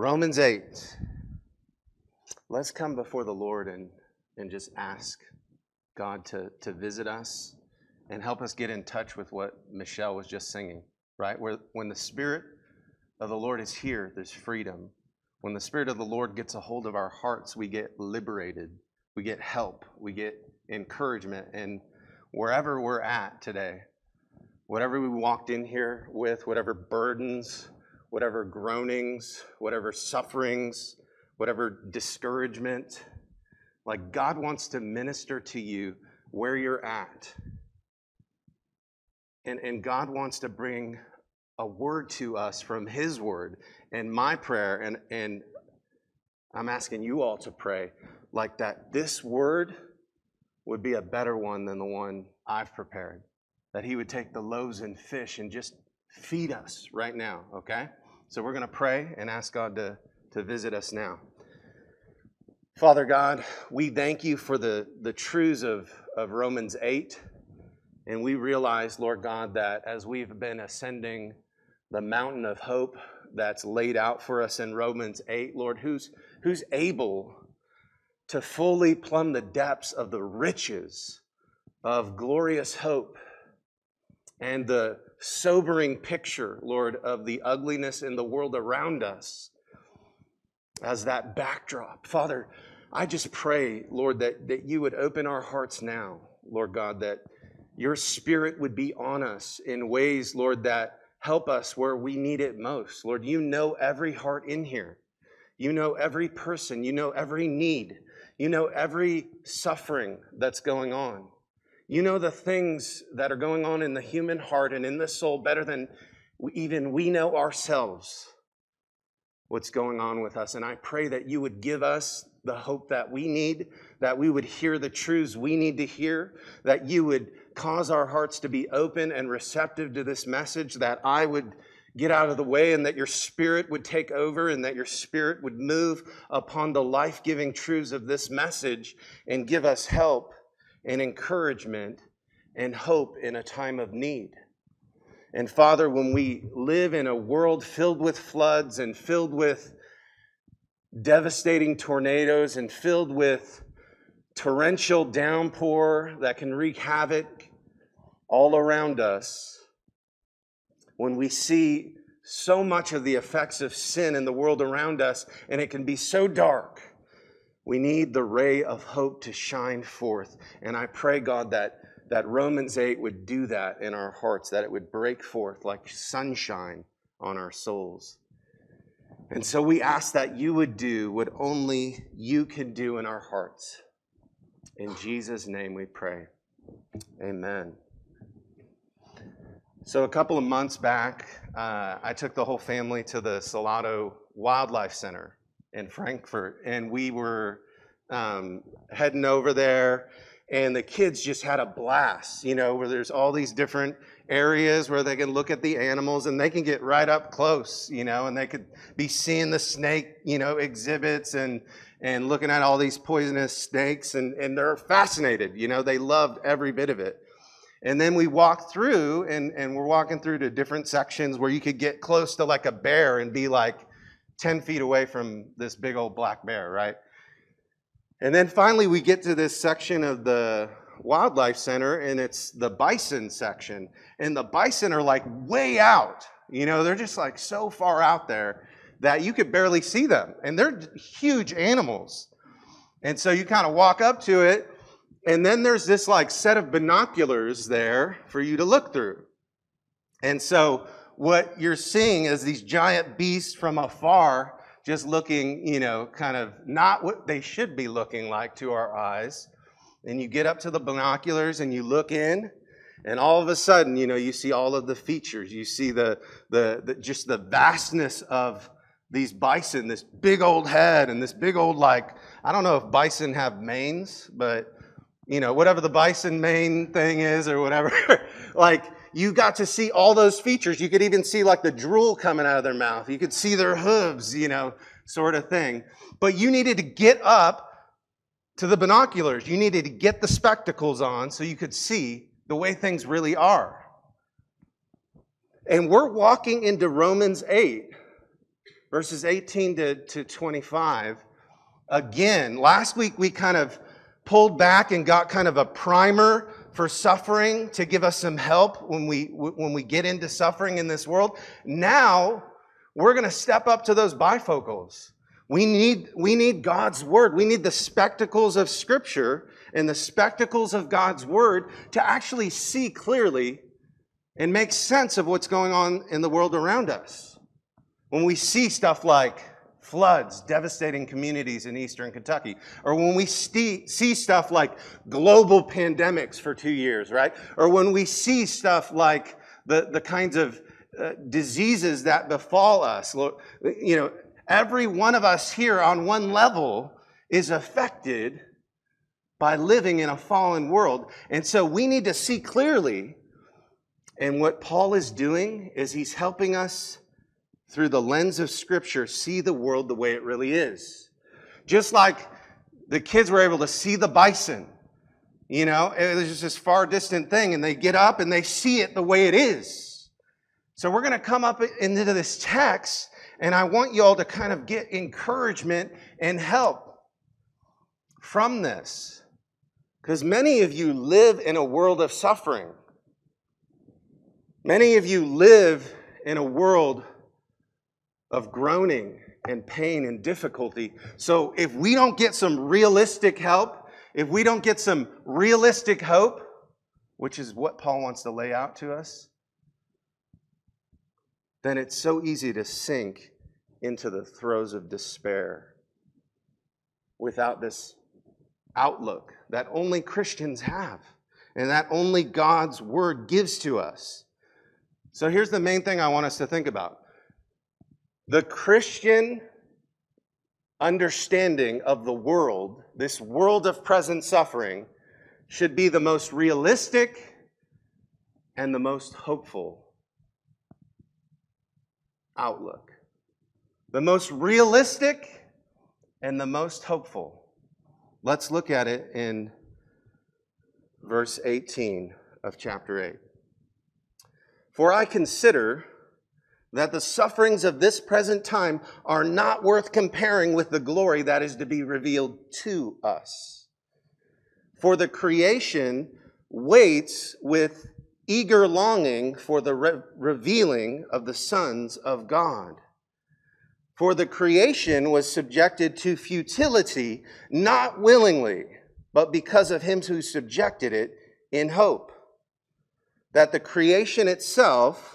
Romans 8. Let's come before the Lord and just ask God to visit us and help us get in touch with what Michelle was just singing, right? When the Spirit of the Lord is here, there's freedom. When the Spirit of the Lord gets a hold of our hearts, we get liberated. We get help. We get encouragement. And wherever we're at today, whatever we walked in here with, whatever burdens, whatever groanings, whatever sufferings, whatever discouragement, like God wants to minister to you where you're at. And God wants to bring a word to us from His word. And my prayer, and I'm asking you all to pray, like that this word would be a better one than the one I've prepared. That He would take the loaves and fish and just feed us right now, okay? So we're going to pray and ask God to visit us now. Father God, we thank You for the truths of Romans 8. And we realize, Lord God, that as we've been ascending the mountain of hope that's laid out for us in Romans 8, Lord, who's able to fully plumb the depths of the riches of glorious hope and the sobering picture, Lord, of the ugliness in the world around us as that backdrop. Father, I just pray, Lord, that You would open our hearts now, Lord God, that Your Spirit would be on us in ways, Lord, that help us where we need it most. Lord, You know every heart in here. You know every person. You know every need. You know every suffering that's going on. You know the things that are going on in the human heart and in the soul better than even we know ourselves what's going on with us. And I pray that You would give us the hope that we need, that we would hear the truths we need to hear, that You would cause our hearts to be open and receptive to this message, that I would get out of the way and that Your Spirit would take over and that Your Spirit would move upon the life-giving truths of this message and give us help and encouragement and hope in a time of need. And Father, when we live in a world filled with floods and filled with devastating tornadoes and filled with torrential downpour that can wreak havoc all around us, when we see so much of the effects of sin in the world around us and it can be so dark, we need the ray of hope to shine forth. And I pray, God, that Romans 8 would do that in our hearts, that it would break forth like sunshine on our souls. And so we ask that You would do what only You can do in our hearts. In Jesus' name we pray. Amen. So a couple of months back, I took the whole family to the Salado Wildlife Center in Frankfurt. And we were heading over there. And the kids just had a blast, you know, where there's all these different areas where they can look at the animals and they can get right up close, you know, and they could be seeing the snake, you know, exhibits and looking at all these poisonous snakes and they're fascinated, you know, they loved every bit of it. And then we walked through and we're walking through to different sections where you could get close to like a bear and be like 10 feet away from this big old black bear, right? And then finally we get to this section of the wildlife center and it's the bison section. And the bison are like way out. You know, they're just like so far out there that you could barely see them. And they're huge animals. And so you kind of walk up to it and then there's this like set of binoculars there for you to look through. And so what you're seeing is these giant beasts from afar just looking, you know, kind of not what they should be looking like to our eyes. And you get up to the binoculars and you look in, and all of a sudden, you know, you see all of the features. You see the just the vastness of these bison, this big old head and this big old, like, I don't know if bison have manes, but, you know, whatever the bison mane thing is or whatever, like, you got to see all those features. You could even see like the drool coming out of their mouth. You could see their hooves, you know, sort of thing. But you needed to get up to the binoculars. You needed to get the spectacles on so you could see the way things really are. And we're walking into Romans 8 verses 18 to 25. Again, last week we kind of pulled back and got kind of a primer for suffering to give us some help when we get into suffering in this world. Now, we're going to step up to those bifocals. We need God's word. We need the spectacles of Scripture and the spectacles of God's word to actually see clearly and make sense of what's going on in the world around us. When we see stuff like floods devastating communities in eastern Kentucky, or when we see stuff like global pandemics for 2 years, right? Or when we see stuff like the kinds of diseases that befall us. You know, every one of us here on one level is affected by living in a fallen world. And so we need to see clearly. And what Paul is doing is he's helping us through the lens of Scripture see the world the way it really is. Just like the kids were able to see the bison, you know, it was just this far distant thing, and they get up and they see it the way it is. So we're going to come up into this text, and I want you all to kind of get encouragement and help from this, because many of you live in a world of suffering. Many of you live in a world of groaning and pain and difficulty. So if we don't get some realistic help, if we don't get some realistic hope, which is what Paul wants to lay out to us, then it's so easy to sink into the throes of despair without this outlook that only Christians have and that only God's word gives to us. So here's the main thing I want us to think about. The Christian understanding of the world, this world of present suffering, should be the most realistic and the most hopeful outlook. The most realistic and the most hopeful. Let's look at it in verse 18 of chapter 8. For I consider that the sufferings of this present time are not worth comparing with the glory that is to be revealed to us. For the creation waits with eager longing for the revealing of the sons of God. For the creation was subjected to futility, not willingly, but because of him who subjected it, in hope that the creation itself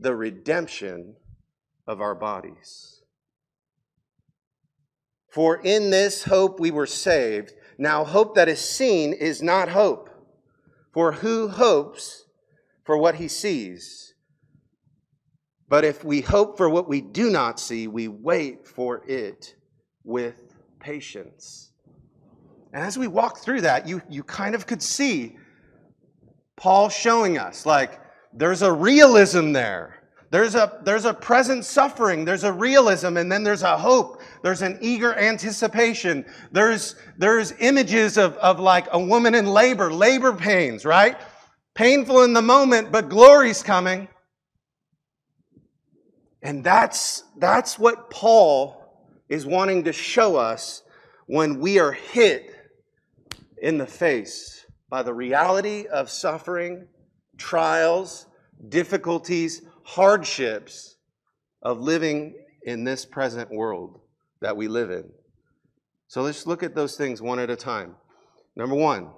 the redemption of our bodies. For in this hope we were saved. Now hope that is seen is not hope. For who hopes for what he sees? But if we hope for what we do not see, we wait for it with patience. And as we walk through that, you kind of could see Paul showing us, like, there's a realism there. There's a present suffering. There's a realism, and then there's a hope. There's an eager anticipation. There's images of like a woman in labor pains, right? Painful in the moment, but glory's coming. And that's what Paul is wanting to show us when we are hit in the face by the reality of suffering, trials, difficulties, hardships of living in this present world that we live in. So let's look at those things one at a time. Number one,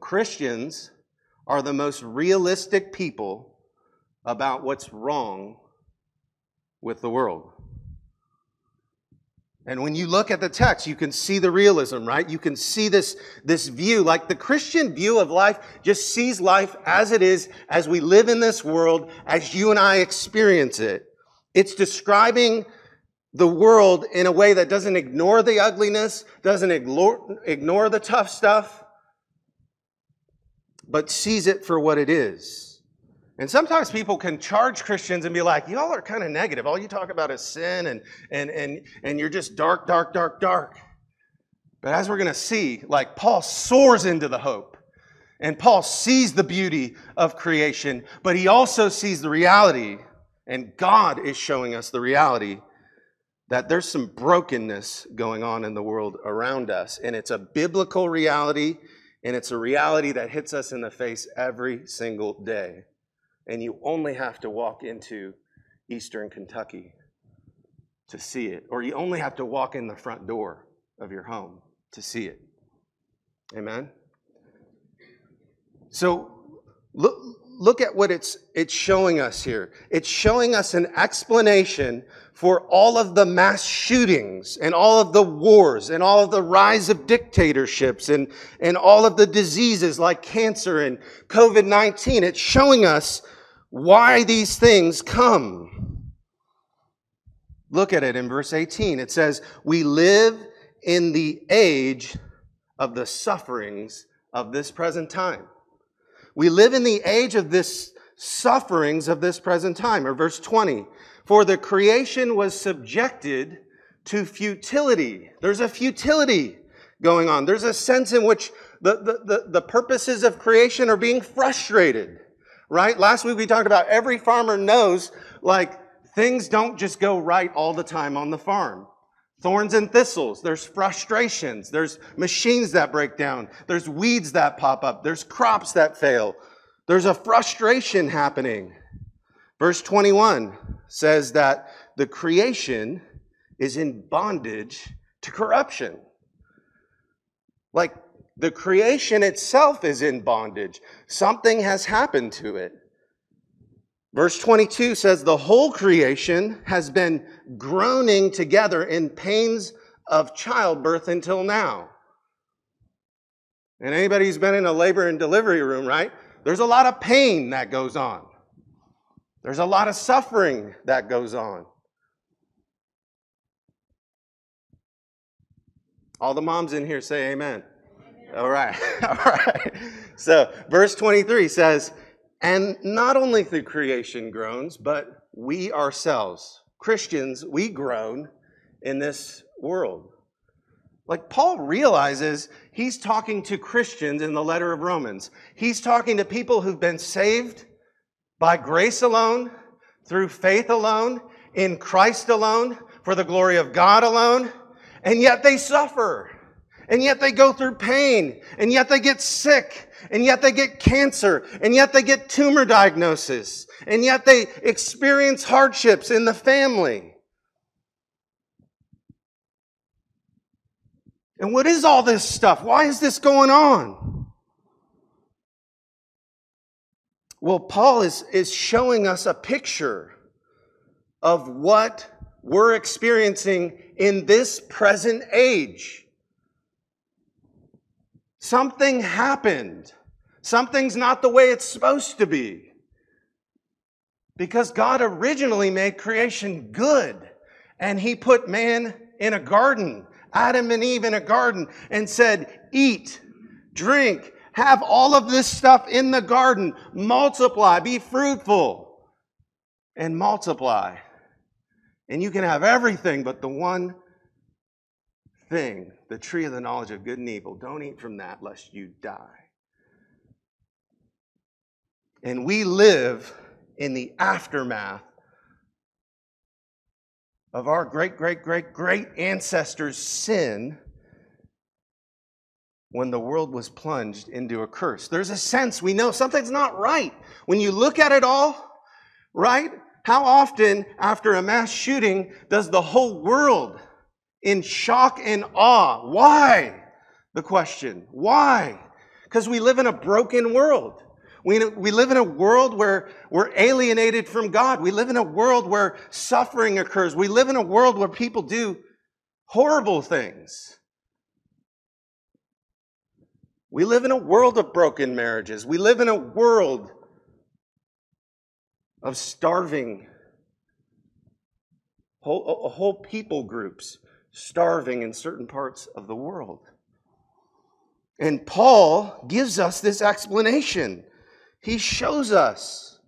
Christians are the most realistic people about what's wrong with the world. And when you look at the text, you can see the realism, right? You can see this view, like the Christian view of life just sees life as it is, as we live in this world, as you and I experience it. It's describing the world in a way that doesn't ignore the ugliness, doesn't ignore the tough stuff, but sees it for what it is. And sometimes people can charge Christians and be like, y'all are kind of negative. All you talk about is sin and you're just dark, dark, dark, dark. But as we're going to see, like Paul soars into the hope. And Paul sees the beauty of creation, but he also sees the reality. And God is showing us the reality that there's some brokenness going on in the world around us. And it's a biblical reality, and it's a reality that hits us in the face every single day. And you only have to walk into Eastern Kentucky to see it, or you only have to walk in the front door of your home to see it. Amen? So look at what it's showing us here. It's showing us an explanation for all of the mass shootings and all of the wars and all of the rise of dictatorships and all of the diseases like cancer and COVID-19. It's showing us why these things come. Look at it in verse 18. It says, we live in the age of the sufferings of this present time. We live in the age of this sufferings of this present time. Or verse 20, for the creation was subjected to futility. There's a futility going on. There's a sense in which the purposes of creation are being frustrated, right? Last week we talked about every farmer knows, like, things don't just go right all the time on the farm. Thorns and thistles, there's frustrations, there's machines that break down, there's weeds that pop up, there's crops that fail. There's a frustration happening. Verse 21 says that the creation is in bondage to corruption. Like, the creation itself is in bondage. Something has happened to it. Verse 22 says, the whole creation has been groaning together in pains of childbirth until now. And anybody who's been in a labor and delivery room, right? There's a lot of pain that goes on. There's a lot of suffering that goes on. All the moms in here say amen. Amen. All right. All right. So verse 23 says, and not only through creation groans, but we ourselves, Christians, we groan in this world. Like, Paul realizes he's talking to Christians in the letter of Romans. He's talking to people who've been saved by grace alone, through faith alone, in Christ alone, for the glory of God alone, and yet they suffer. And yet they go through pain, and yet they get sick, and yet they get cancer, and yet they get tumor diagnosis, and yet they experience hardships in the family. And what is all this stuff? Why is this going on? Well, Paul is showing us a picture of what we're experiencing in this present age. Something happened. Something's not the way it's supposed to be. Because God originally made creation good. And he put man in a garden, Adam and Eve in a garden, and said, eat, drink, have all of this stuff in the garden, multiply, be fruitful, and multiply. And you can have everything but the one thing, the tree of the knowledge of good and evil. Don't eat from that lest you die. And we live in the aftermath of our great ancestors' sin when the world was plunged into a curse. There's a sense we know something's not right. When you look at it all, right? How often after a mass shooting does the whole world in shock and awe? Why? The question. Why? Because we live in a broken world. We live in a world where we're alienated from God. We live in a world where suffering occurs. We live in a world where people do horrible things. We live in a world of broken marriages. We live in a world of starving whole people groups starving in certain parts of the world. And Paul gives us this explanation. He shows us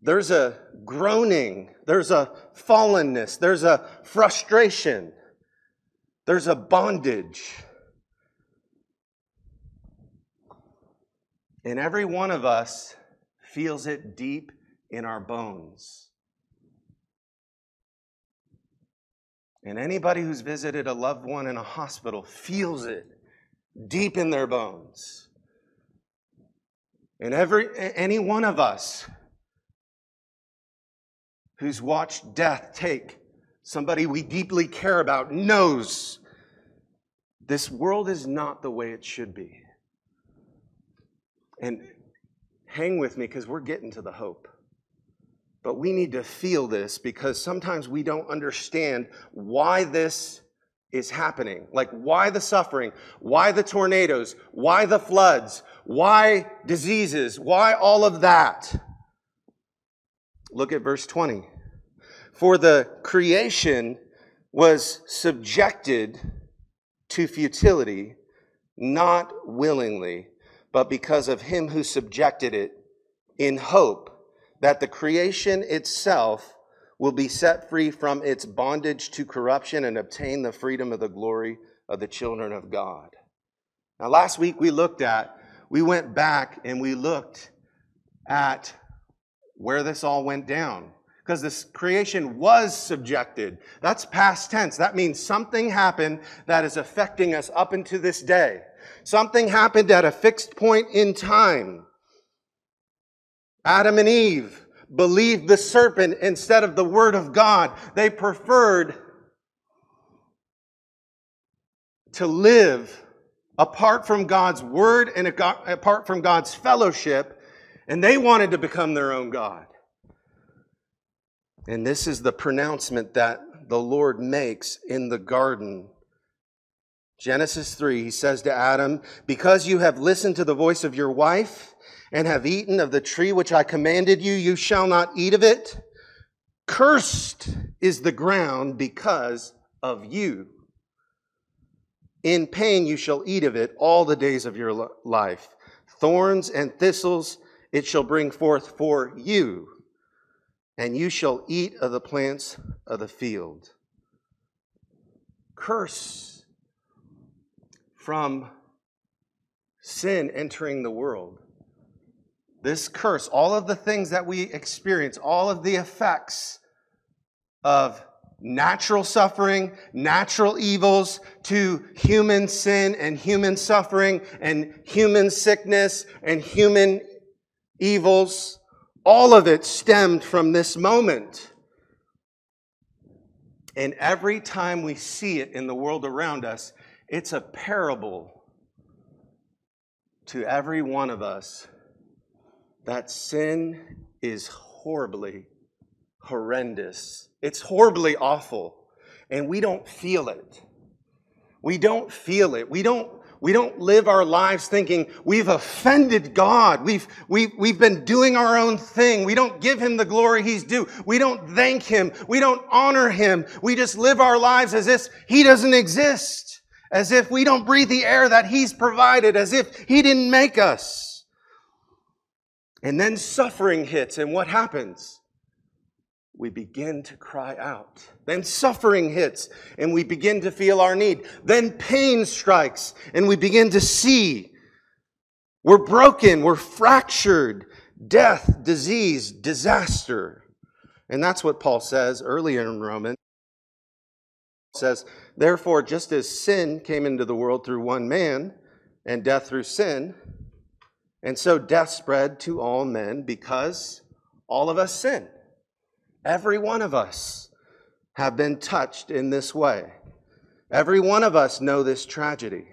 there's a groaning, there's a fallenness, there's a frustration, there's a bondage. And every one of us feels it deep in our bones. And anybody who's visited a loved one in a hospital feels it deep in their bones. And any one of us who's watched death take somebody we deeply care about knows this world is not the way it should be. And hang with me because we're getting to the hope. But we need to feel this because sometimes we don't understand why this is happening. Like why the suffering, why the tornadoes, why the floods, why diseases, why all of that. Look at verse 20. For the creation was subjected to futility, not willingly, but because of him who subjected it, in hope that the creation itself will be set free from its bondage to corruption and obtain the freedom of the glory of the children of God. Now, last week we went back and we looked at where this all went down. Because this creation was subjected. That's past tense. That means something happened that is affecting us up into this day. Something happened at a fixed point in time. Adam and Eve believed the serpent instead of the word of God. They preferred to live apart from God's word and apart from God's fellowship, and they wanted to become their own God. And this is the pronouncement that the Lord makes in the garden. Genesis 3, he says to Adam, because you have listened to the voice of your wife and have eaten of the tree which I commanded you, you shall not eat of it. Cursed is the ground because of you. In pain you shall eat of it all the days of your life. Thorns and thistles it shall bring forth for you, and you shall eat of the plants of the field. Curse from sin entering the world. This curse, all of the things that we experience, all of the effects of natural suffering, natural evils to human sin and human suffering and human sickness and human evils, all of it stemmed from this moment. And every time we see it in the world around us, it's a parable to every one of us that sin is horribly horrendous. It's horribly awful. And we don't feel it. We don't feel it. We don't live our lives thinking we've offended God. We've been doing our own thing. We don't give him the glory he's due. We don't thank him. We don't honor him. We just live our lives as if he doesn't exist, as if we don't breathe the air that he's provided, as if he didn't make us. And then suffering hits, and what happens? We begin to cry out. Then suffering hits and we begin to feel our need. Then pain strikes and we begin to see. We're broken, we're fractured. Death, disease, disaster. And that's what Paul says earlier in Romans. He says, therefore, just as sin came into the world through one man and death through sin, and so death spread to all men because all of us sin. Every one of us have been touched in this way. Every one of us know this tragedy.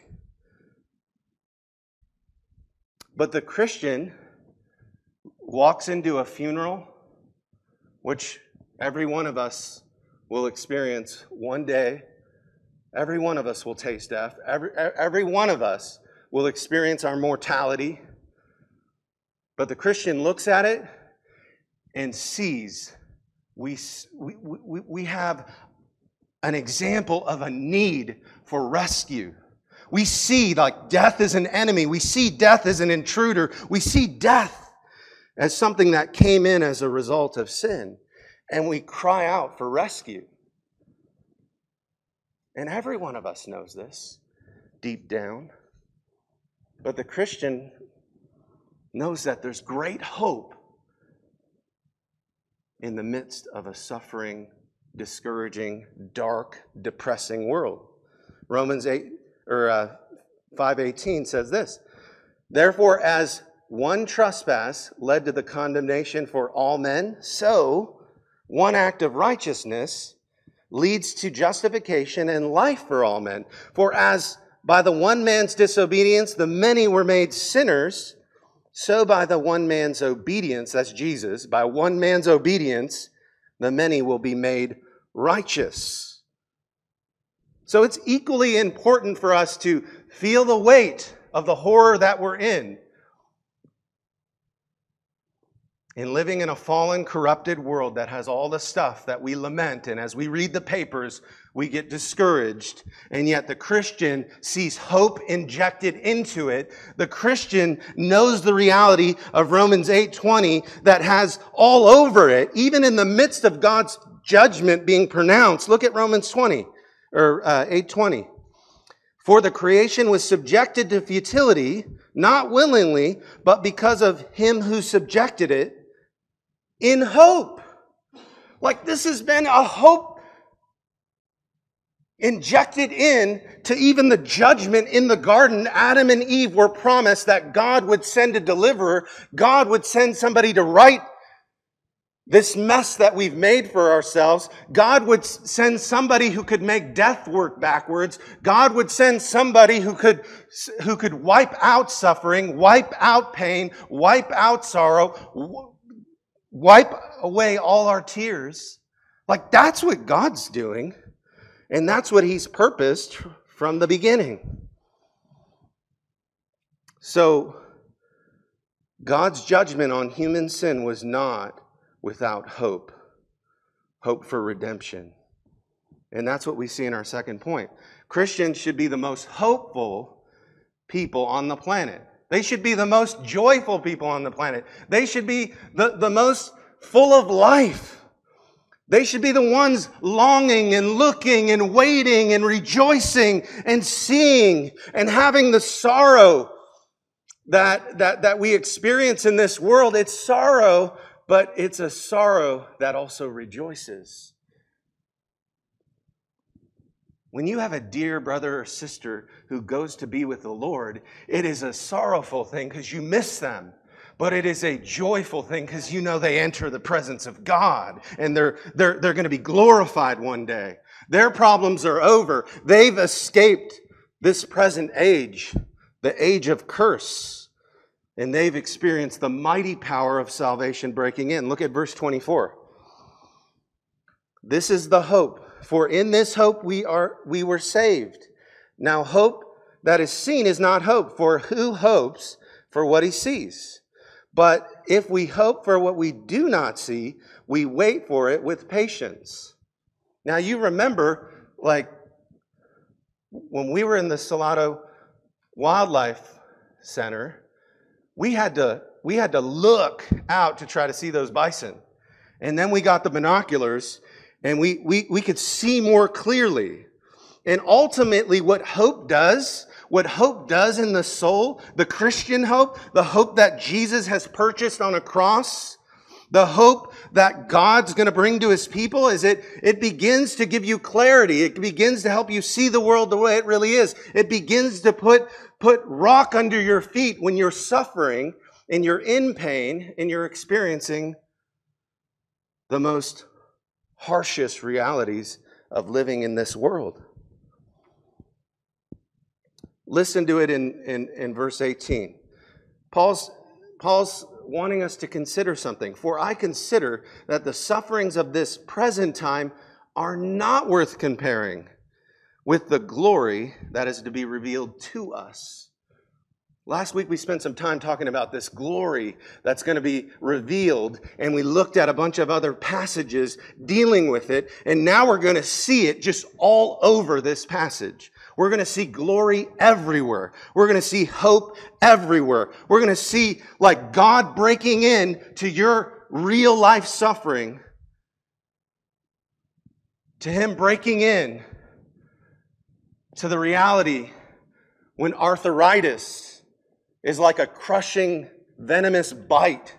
But the Christian walks into a funeral, which every one of us will experience one day. Every one of us will taste death. Every one of us will experience our mortality. But the Christian looks at it and sees we have an example of a need for rescue. We see like death as an enemy. We see death as an intruder. We see death as something that came in as a result of sin. And we cry out for rescue. And every one of us knows this deep down. But the Christian knows that there's great hope in the midst of a suffering, discouraging, dark, depressing world. Romans 5:18 says this: therefore, as one trespass led to the condemnation for all men, so one act of righteousness leads to justification and life for all men. For as by the one man's disobedience the many were made sinners, so by the one man's obedience, that's Jesus, by one man's obedience, the many will be made righteous. So it's equally important for us to feel the weight of the horror that we're in. In living in a fallen, corrupted world that has all the stuff that we lament, and as we read the papers, we get discouraged. And yet the Christian sees hope injected into it. The Christian knows the reality of Romans 8:20 that has all over it, even in the midst of God's judgment being pronounced. Look at Romans 8:20. For the creation was subjected to futility, not willingly, but because of him who subjected it, in hope. Like this has been a hope injected in to even the judgment in the garden. Adam and Eve were promised that God would send a deliverer. God would send somebody to right this mess that we've made for ourselves. God would send somebody who could make death work backwards. God would send somebody who could wipe out suffering, wipe out pain, wipe out sorrow, wipe away all our tears. Like that's what God's doing. And that's what he's purposed from the beginning. So God's judgment on human sin was not without hope, hope for redemption. And that's what we see in our second point. Christians should be the most hopeful people on the planet. They should be the most joyful people on the planet. They should be the most full of life. They should be the ones longing and looking and waiting and rejoicing and seeing and having the sorrow that we experience in this world. It's sorrow, but it's a sorrow that also rejoices. When you have a dear brother or sister who goes to be with the Lord, it is a sorrowful thing because you miss them. But it is a joyful thing because you know they enter the presence of God and they're going to be glorified one day. Their problems are over. They've escaped this present age, the age of curse. And they've experienced the mighty power of salvation breaking in. Look at verse 24. This is the hope. For in this hope we were saved. Now hope that is seen is not hope. For who hopes for what he sees? But if we hope for what we do not see, we wait for it with patience. Now you remember, like, when we were in the Salado Wildlife Center, we had to look out to try to see those bison. And then we got the binoculars and we could see more clearly. And ultimately what hope does in the soul, the Christian hope, the hope that Jesus has purchased on a cross, the hope that God's going to bring to his people, is it begins to give you clarity. It begins to help you see the world the way it really is. It begins to put rock under your feet when you're suffering and you're in pain and you're experiencing the most harshest realities of living in this world. Listen to it in verse 18. Paul's wanting us to consider something. For I consider that the sufferings of this present time are not worth comparing with the glory that is to be revealed to us. Last week we spent some time talking about this glory that's going to be revealed, and we looked at a bunch of other passages dealing with it, and now we're going to see it just all over this passage. We're going to see glory everywhere. We're going to see hope everywhere. We're going to see like God breaking in to your real life suffering, to Him breaking in to the reality when arthritis is like a crushing, venomous bite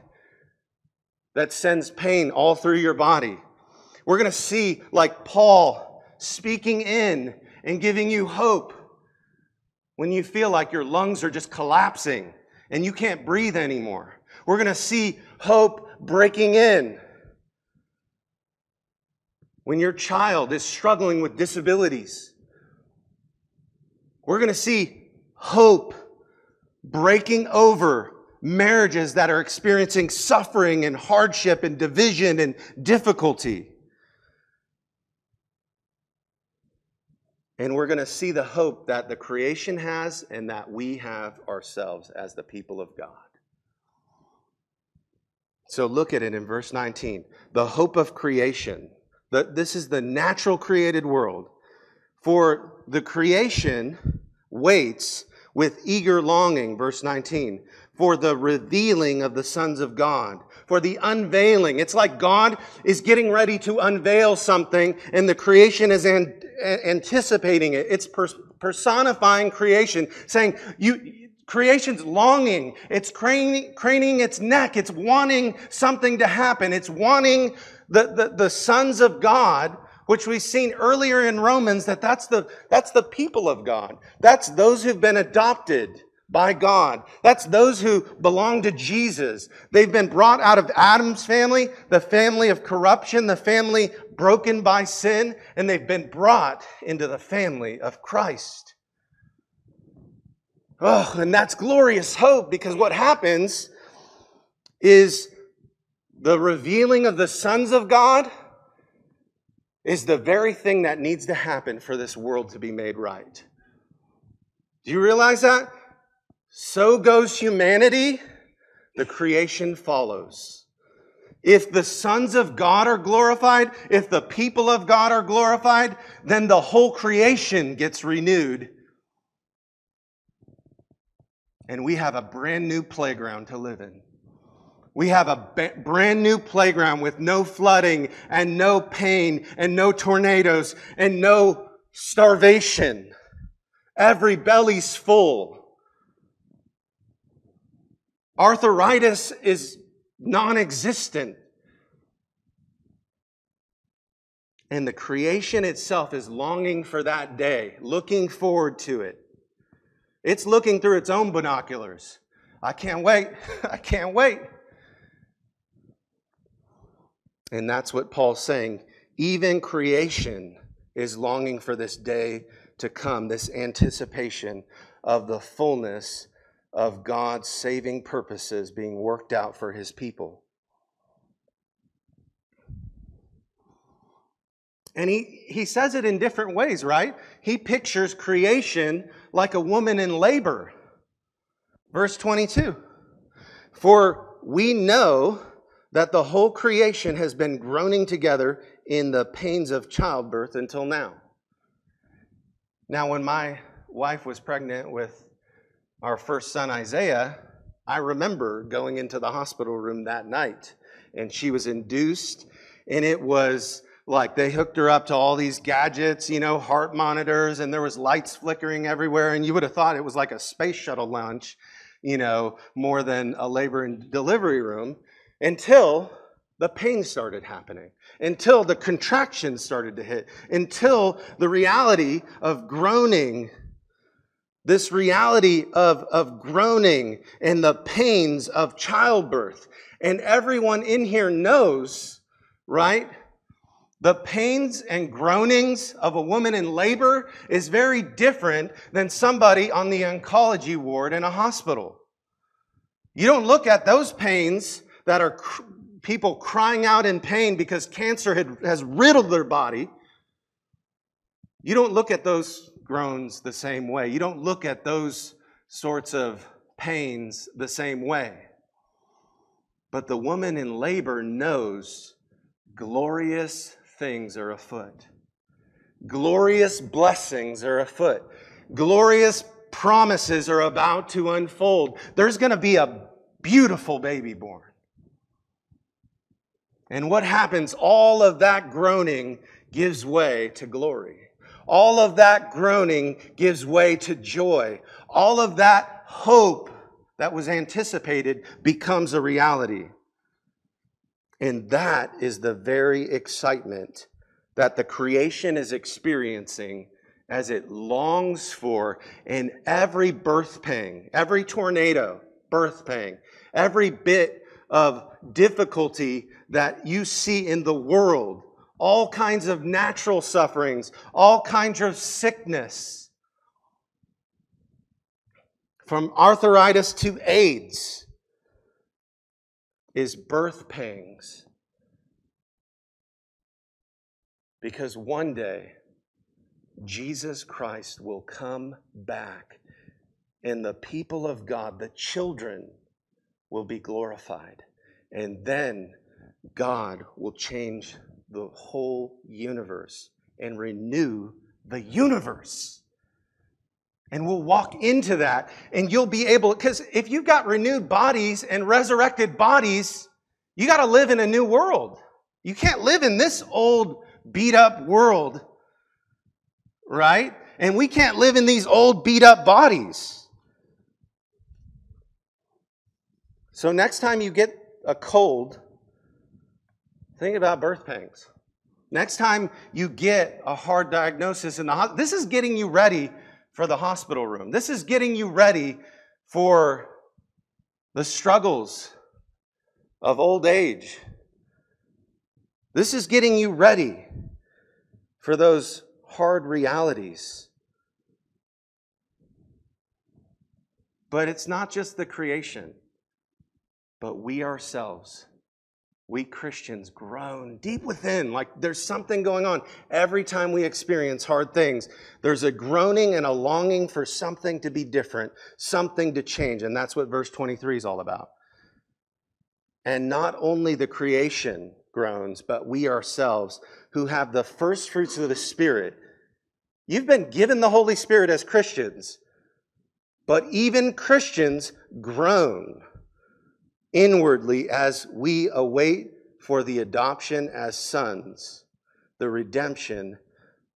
that sends pain all through your body. We're going to see like Paul speaking in and giving you hope when you feel like your lungs are just collapsing and you can't breathe anymore. We're going to see hope breaking in when your child is struggling with disabilities. We're going to see hope breaking over marriages that are experiencing suffering and hardship and division and difficulty. And we're going to see the hope that the creation has and that we have ourselves as the people of God. So look at it in verse 19. The hope of creation. This is the natural created world. For the creation waits with eager longing, verse 19, for the revealing of the sons of God, for the unveiling. It's like God is getting ready to unveil something, and the creation is anticipating it. It's personifying creation, saying, creation's longing. It's craning its neck. It's wanting something to happen. It's wanting the sons of God, which we've seen earlier in Romans, that's the people of God. That's those who've been adopted by God. That's those who belong to Jesus. They've been brought out of Adam's family, the family of corruption, the family broken by sin, and they've been brought into the family of Christ. Oh, and that's glorious hope, because what happens is the revealing of the sons of God is the very thing that needs to happen for this world to be made right. Do you realize that? So goes humanity, the creation follows. If the sons of God are glorified, if the people of God are glorified, then the whole creation gets renewed. And we have a brand new playground to live in. We have a brand new playground with no flooding and no pain and no tornadoes and no starvation. Every belly's full. Arthritis is non-existent. And the creation itself is longing for that day, looking forward to it. It's looking through its own binoculars. I can't wait. I can't wait. And that's what Paul's saying. Even creation is longing for this day to come, this anticipation of the fullness of God's saving purposes being worked out for His people. And he says it in different ways, right? He pictures creation like a woman in labor. Verse 22, for we know that the whole creation has been groaning together in the pains of childbirth until now. Now, when my wife was pregnant with our first son, Isaiah, I remember going into the hospital room that night, and she was induced, and it was like they hooked her up to all these gadgets, heart monitors, and there was lights flickering everywhere, and you would have thought it was like a space shuttle launch, more than a labor and delivery room. Until the pain started happening, until the contractions started to hit, until the reality of groaning, this reality of groaning and the pains of childbirth. And everyone in here knows, right? The pains and groanings of a woman in labor is very different than somebody on the oncology ward in a hospital. You don't look at those pains that are people crying out in pain because cancer has riddled their body. You don't look at those groans the same way. You don't look at those sorts of pains the same way. But the woman in labor knows glorious things are afoot. Glorious blessings are afoot. Glorious promises are about to unfold. There's going to be a beautiful baby born. And what happens? All of that groaning gives way to glory. All of that groaning gives way to joy. All of that hope that was anticipated becomes a reality. And that is the very excitement that the creation is experiencing as it longs for in every birth pang, every tornado, birth pang, every bit of difficulty that you see in the world, all kinds of natural sufferings, all kinds of sickness, from arthritis to AIDS, is birth pangs. Because one day, Jesus Christ will come back and the people of God, the children, will be glorified. And then God will change the whole universe and renew the universe. And we'll walk into that and you'll be able, because if you've got renewed bodies and resurrected bodies, you got to live in a new world. You can't live in this old, beat up world, right? And we can't live in these old, beat up bodies. So next time you get a cold, think about birth pangs. Next time you get a hard diagnosis in the hospital, this is getting you ready for the hospital room. This is getting you ready for the struggles of old age. This is getting you ready for those hard realities. But it's not just the creation, but we ourselves, we Christians, groan deep within, like there's something going on. Every time we experience hard things, there's a groaning and a longing for something to be different, something to change. And that's what verse 23 is all about. And not only the creation groans, but we ourselves who have the first fruits of the Spirit. You've been given the Holy Spirit as Christians, but even Christians groan inwardly as we await for the adoption as sons, the redemption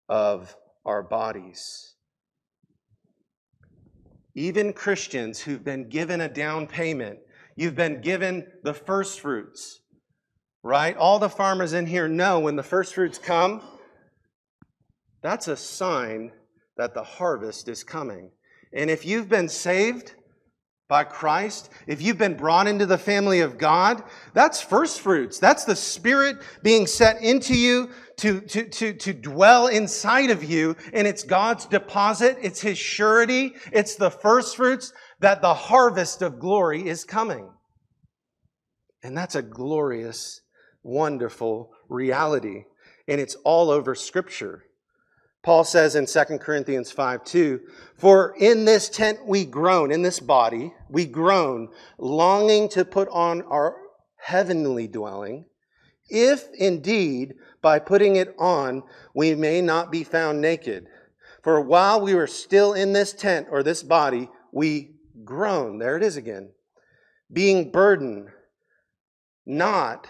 of our bodies. Even Christians who've been given a down payment, you've been given the first fruits, right? All the farmers in here know when the first fruits come, that's a sign that the harvest is coming. And if you've been saved by Christ, if you've been brought into the family of God, that's first fruits. That's the Spirit being set into you to dwell inside of you. And it's God's deposit. It's His surety. It's the first fruits that the harvest of glory is coming. And that's a glorious, wonderful reality. And it's all over Scripture. Paul says in 2 Corinthians 5:2, for in this tent we groan, in this body, we groan, longing to put on our heavenly dwelling, if indeed by putting it on we may not be found naked. For while we were still in this tent or this body, we groan, there it is again, being burdened, not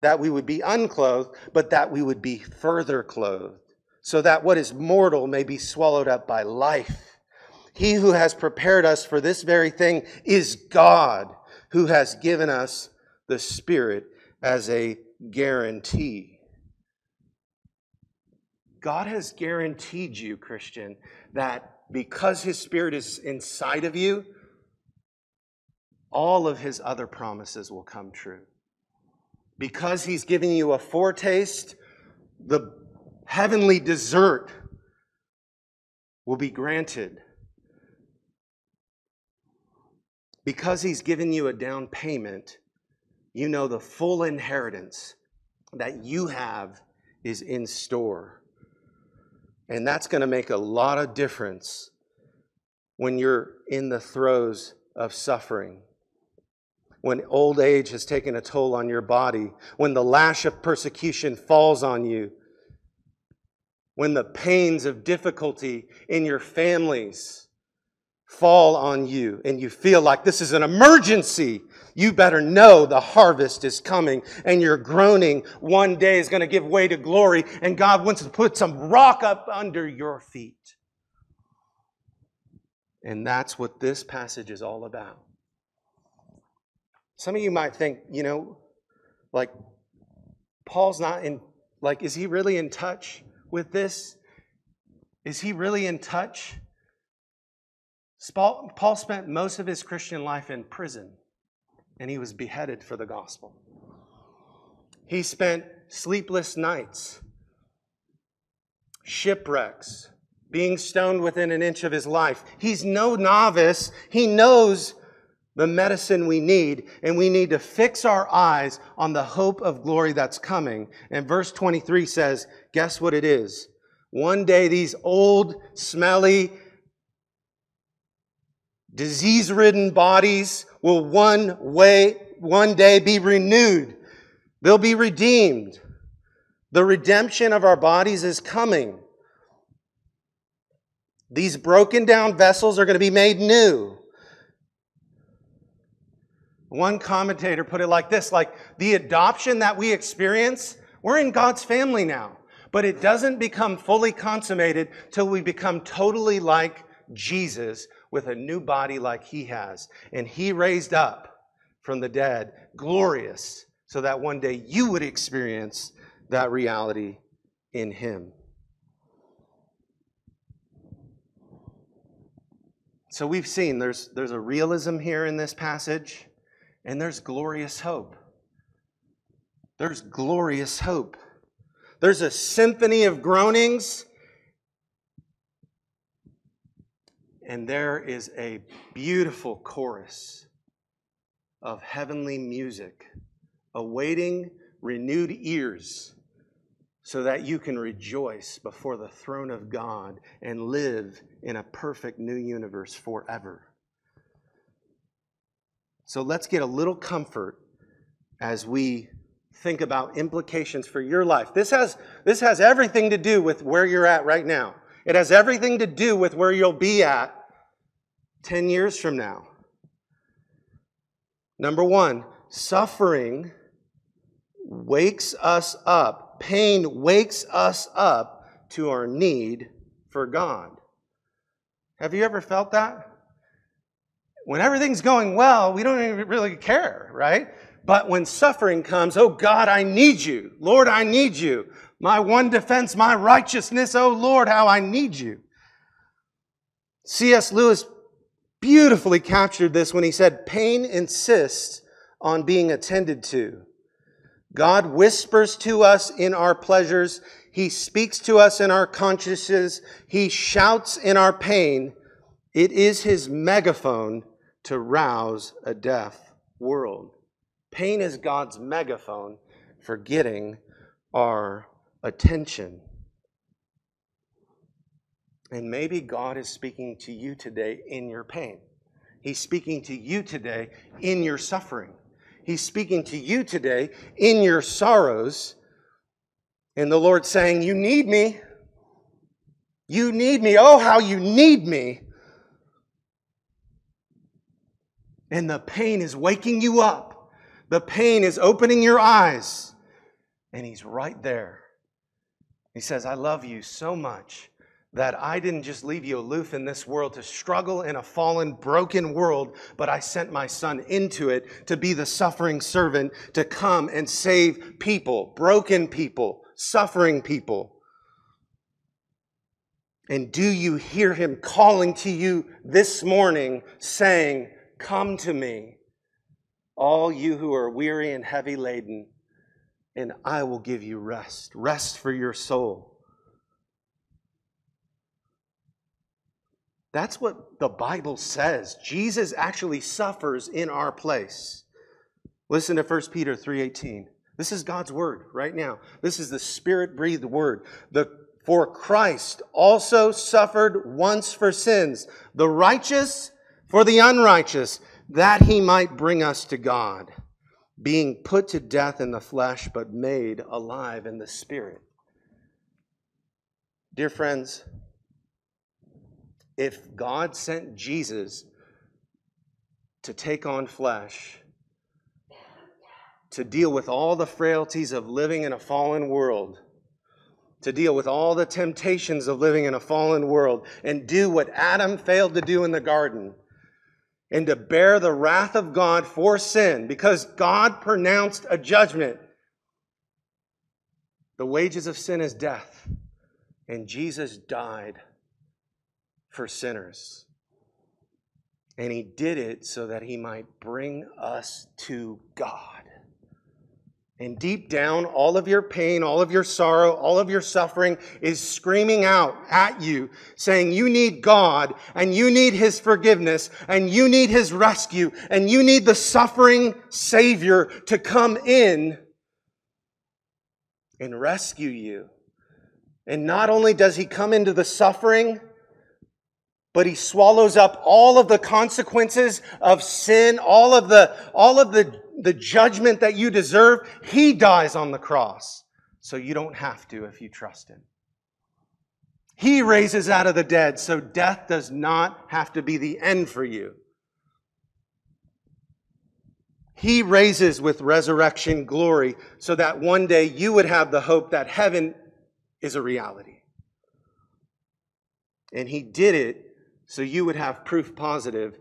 that we would be unclothed, but that we would be further clothed, so that what is mortal may be swallowed up by life. He who has prepared us for this very thing is God, who has given us the Spirit as a guarantee. God has guaranteed you, Christian, that because His Spirit is inside of you, all of His other promises will come true. Because He's giving you a foretaste, the heavenly dessert will be granted. Because He's given you a down payment, you know the full inheritance that you have is in store. And that's going to make a lot of difference when you're in the throes of suffering, when old age has taken a toll on your body, when the lash of persecution falls on you, when the pains of difficulty in your families fall on you and you feel like this is an emergency, you better know the harvest is coming and your groaning one day is going to give way to glory and God wants to put some rock up under your feet. And that's what this passage is all about. Some of you might think, like, Paul's not in, like, is he really in touch with this? Is he really in touch? Paul spent most of his Christian life in prison, and he was beheaded for the gospel. He spent sleepless nights, shipwrecks, being stoned within an inch of his life. He's no novice. He knows the medicine we need, and we need to fix our eyes on the hope of glory that's coming. And verse 23 says, guess what it is? One day these old, smelly, disease-ridden bodies will one day be renewed. They'll be redeemed. The redemption of our bodies is coming. These broken down vessels are going to be made new. One commentator put it like this, the adoption that we experience, we're in God's family now, but it doesn't become fully consummated till we become totally like Jesus with a new body like He has. And He raised up from the dead, glorious, so that one day you would experience that reality in Him. So we've seen there's a realism here in this passage, and there's glorious hope. There's glorious hope. There's a symphony of groanings, and there is a beautiful chorus of heavenly music awaiting renewed ears so that you can rejoice before the throne of God and live in a perfect new universe forever. So let's get a little comfort as we think about implications for your life. This has everything to do with where you're at right now. It has everything to do with where you'll be at 10 years from now. Number one, suffering wakes us up. Pain wakes us up to our need for God. Have you ever felt that? When everything's going well, we don't even really care, right? But when suffering comes, oh God, I need you. Lord, I need you. My one defense, my righteousness, oh Lord, how I need you. C.S. Lewis beautifully captured this when he said, pain insists on being attended to. God whispers to us in our pleasures. He speaks to us in our consciences. He shouts in our pain. It is His megaphone to rouse a deaf world. Pain is God's megaphone for getting our attention. And maybe God is speaking to you today in your pain. He's speaking to you today in your suffering. He's speaking to you today in your sorrows. And the Lord's saying, you need me. You need me. Oh, how you need me. And the pain is waking you up. The pain is opening your eyes. And He's right there. He says, I love you so much that I didn't just leave you aloof in this world to struggle in a fallen, broken world, but I sent my Son into it to be the suffering servant, to come and save people, broken people, suffering people. And do you hear Him calling to you this morning, saying, come to me, all you who are weary and heavy laden, and I will give you rest. Rest for your soul. That's what the Bible says. Jesus actually suffers in our place. Listen to 1 Peter 3:18. This is God's word right now. This is the Spirit-breathed word. For Christ also suffered once for sins, the righteous for the unrighteous, that he might bring us to God, being put to death in the flesh, but made alive in the Spirit. Dear friends, if God sent Jesus to take on flesh, to deal with all the frailties of living in a fallen world, to deal with all the temptations of living in a fallen world, and do what Adam failed to do in the garden, and to bear the wrath of God for sin, because God pronounced a judgment. The wages of sin is death, and Jesus died for sinners. And he did it so that he might bring us to God. And deep down, all of your pain, all of your sorrow, all of your suffering is screaming out at you, saying you need God, and you need his forgiveness, and you need his rescue, and you need the suffering Savior to come in and rescue you. And not only does he come into the suffering, but he swallows up all of the consequences of sin, all of the judgment that you deserve. He dies on the cross, so you don't have to if you trust him. He raises out of the dead, so death does not have to be the end for you. He raises with resurrection glory, so that one day you would have the hope that heaven is a reality. And he did it so you would have proof positive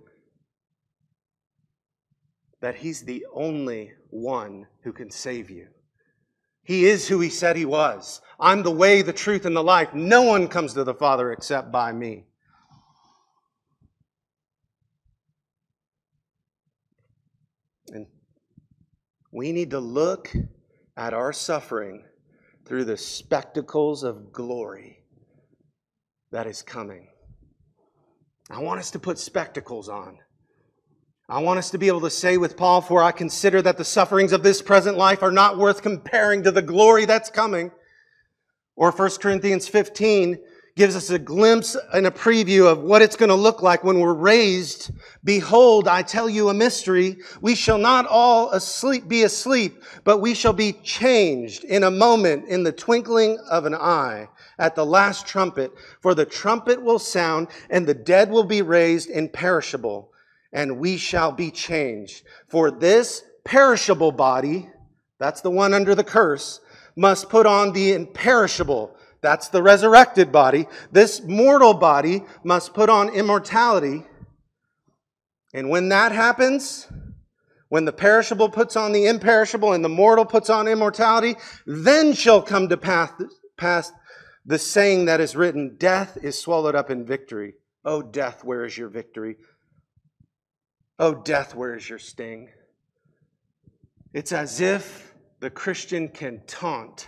that he's the only one who can save you. He is who he said he was. I'm the way, the truth, and the life. No one comes to the Father except by me. And we need to look at our suffering through the spectacles of glory that is coming. I want us to put spectacles on. I want us to be able to say with Paul, for I consider that the sufferings of this present life are not worth comparing to the glory that's coming. Or 1 Corinthians 15 gives us a glimpse and a preview of what it's going to look like when we're raised. Behold, I tell you a mystery. We shall not all be asleep, but we shall be changed in a moment, in the twinkling of an eye, at the last trumpet. For the trumpet will sound, and the dead will be raised imperishable. And we shall be changed. For this perishable body, that's the one under the curse, must put on the imperishable, that's the resurrected body. This mortal body must put on immortality. And when that happens, when the perishable puts on the imperishable and the mortal puts on immortality, then shall come to pass the saying that is written, death is swallowed up in victory. O death, where is your victory? Oh, death, where is your sting? It's as if the Christian can taunt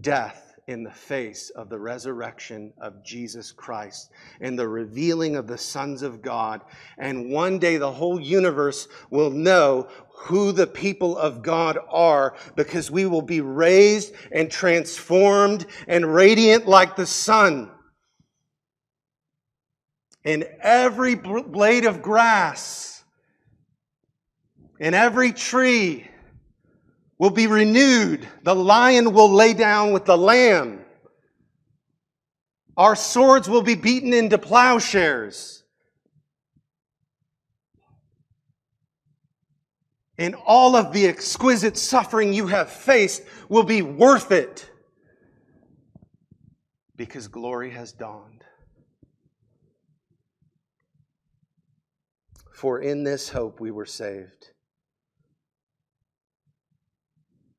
death in the face of the resurrection of Jesus Christ and the revealing of the sons of God. And one day the whole universe will know who the people of God are, because we will be raised and transformed and radiant like the sun. In every blade of grass, in every tree will be renewed. The lion will lay down with the lamb. Our swords will be beaten into plowshares. And all of the exquisite suffering you have faced will be worth it, because glory has dawned. For in this hope we were saved.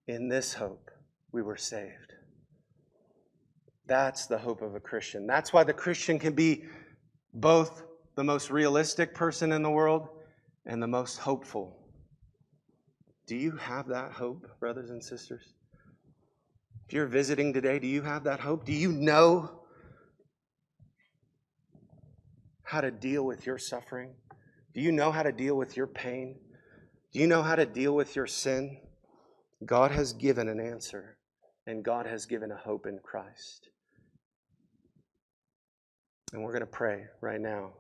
In this hope we were saved. That's the hope of a Christian. That's why the Christian can be both the most realistic person in the world and the most hopeful. Do you have that hope, brothers and sisters? If you're visiting today, do you have that hope? Do you know how to deal with your suffering? Do you know how to deal with your pain? Do you know how to deal with your sin? God has given an answer, and God has given a hope in Christ. And we're going to pray right now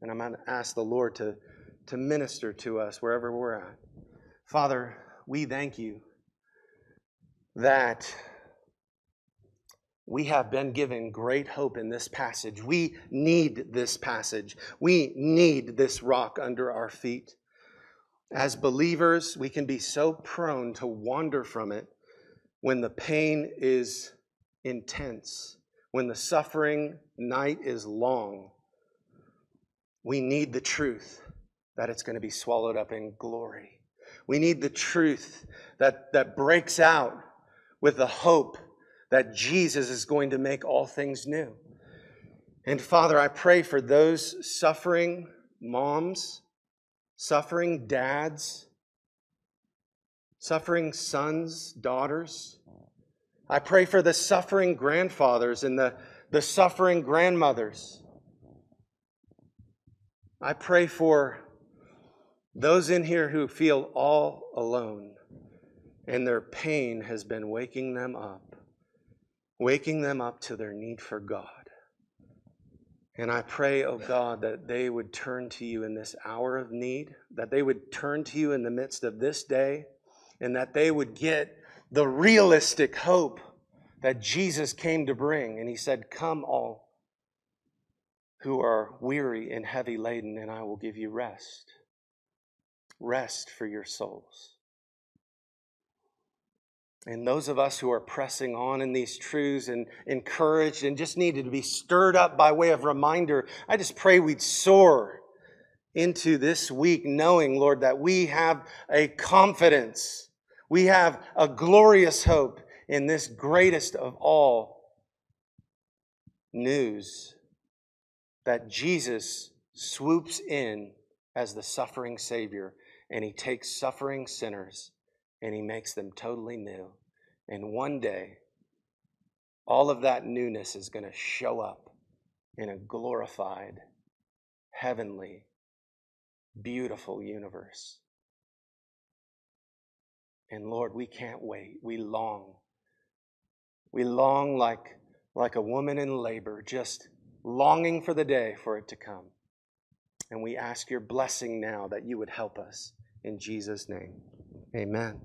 And I'm going to ask the Lord to minister to us wherever we're at. Father, we thank you that we have been given great hope in this passage. We need this passage. We need this rock under our feet. As believers, we can be so prone to wander from it when the pain is intense, when the suffering night is long. We need the truth that it's going to be swallowed up in glory. We need the truth that breaks out with the hope that Jesus is going to make all things new. And Father, I pray for those suffering moms, suffering dads, suffering sons, daughters. I pray for the suffering grandfathers and the suffering grandmothers. I pray for those in here who feel all alone and their pain has been waking them up to their need for God. And I pray, oh God, that they would turn to you in this hour of need, that they would turn to you in the midst of this day, and that they would get the realistic hope that Jesus came to bring. And he said, "Come all who are weary and heavy laden, and I will give you rest. Rest for your souls." And those of us who are pressing on in these truths and encouraged and just needed to be stirred up by way of reminder, I just pray we'd soar into this week knowing, Lord, that we have a confidence. We have a glorious hope in this greatest of all news, that Jesus swoops in as the suffering Savior, and he takes suffering sinners and he makes them totally new. And one day, all of that newness is going to show up in a glorified, heavenly, beautiful universe. And Lord, we can't wait. We long. We long like a woman in labor, just longing for the day for it to come. And we ask your blessing now that you would help us. In Jesus' name, amen.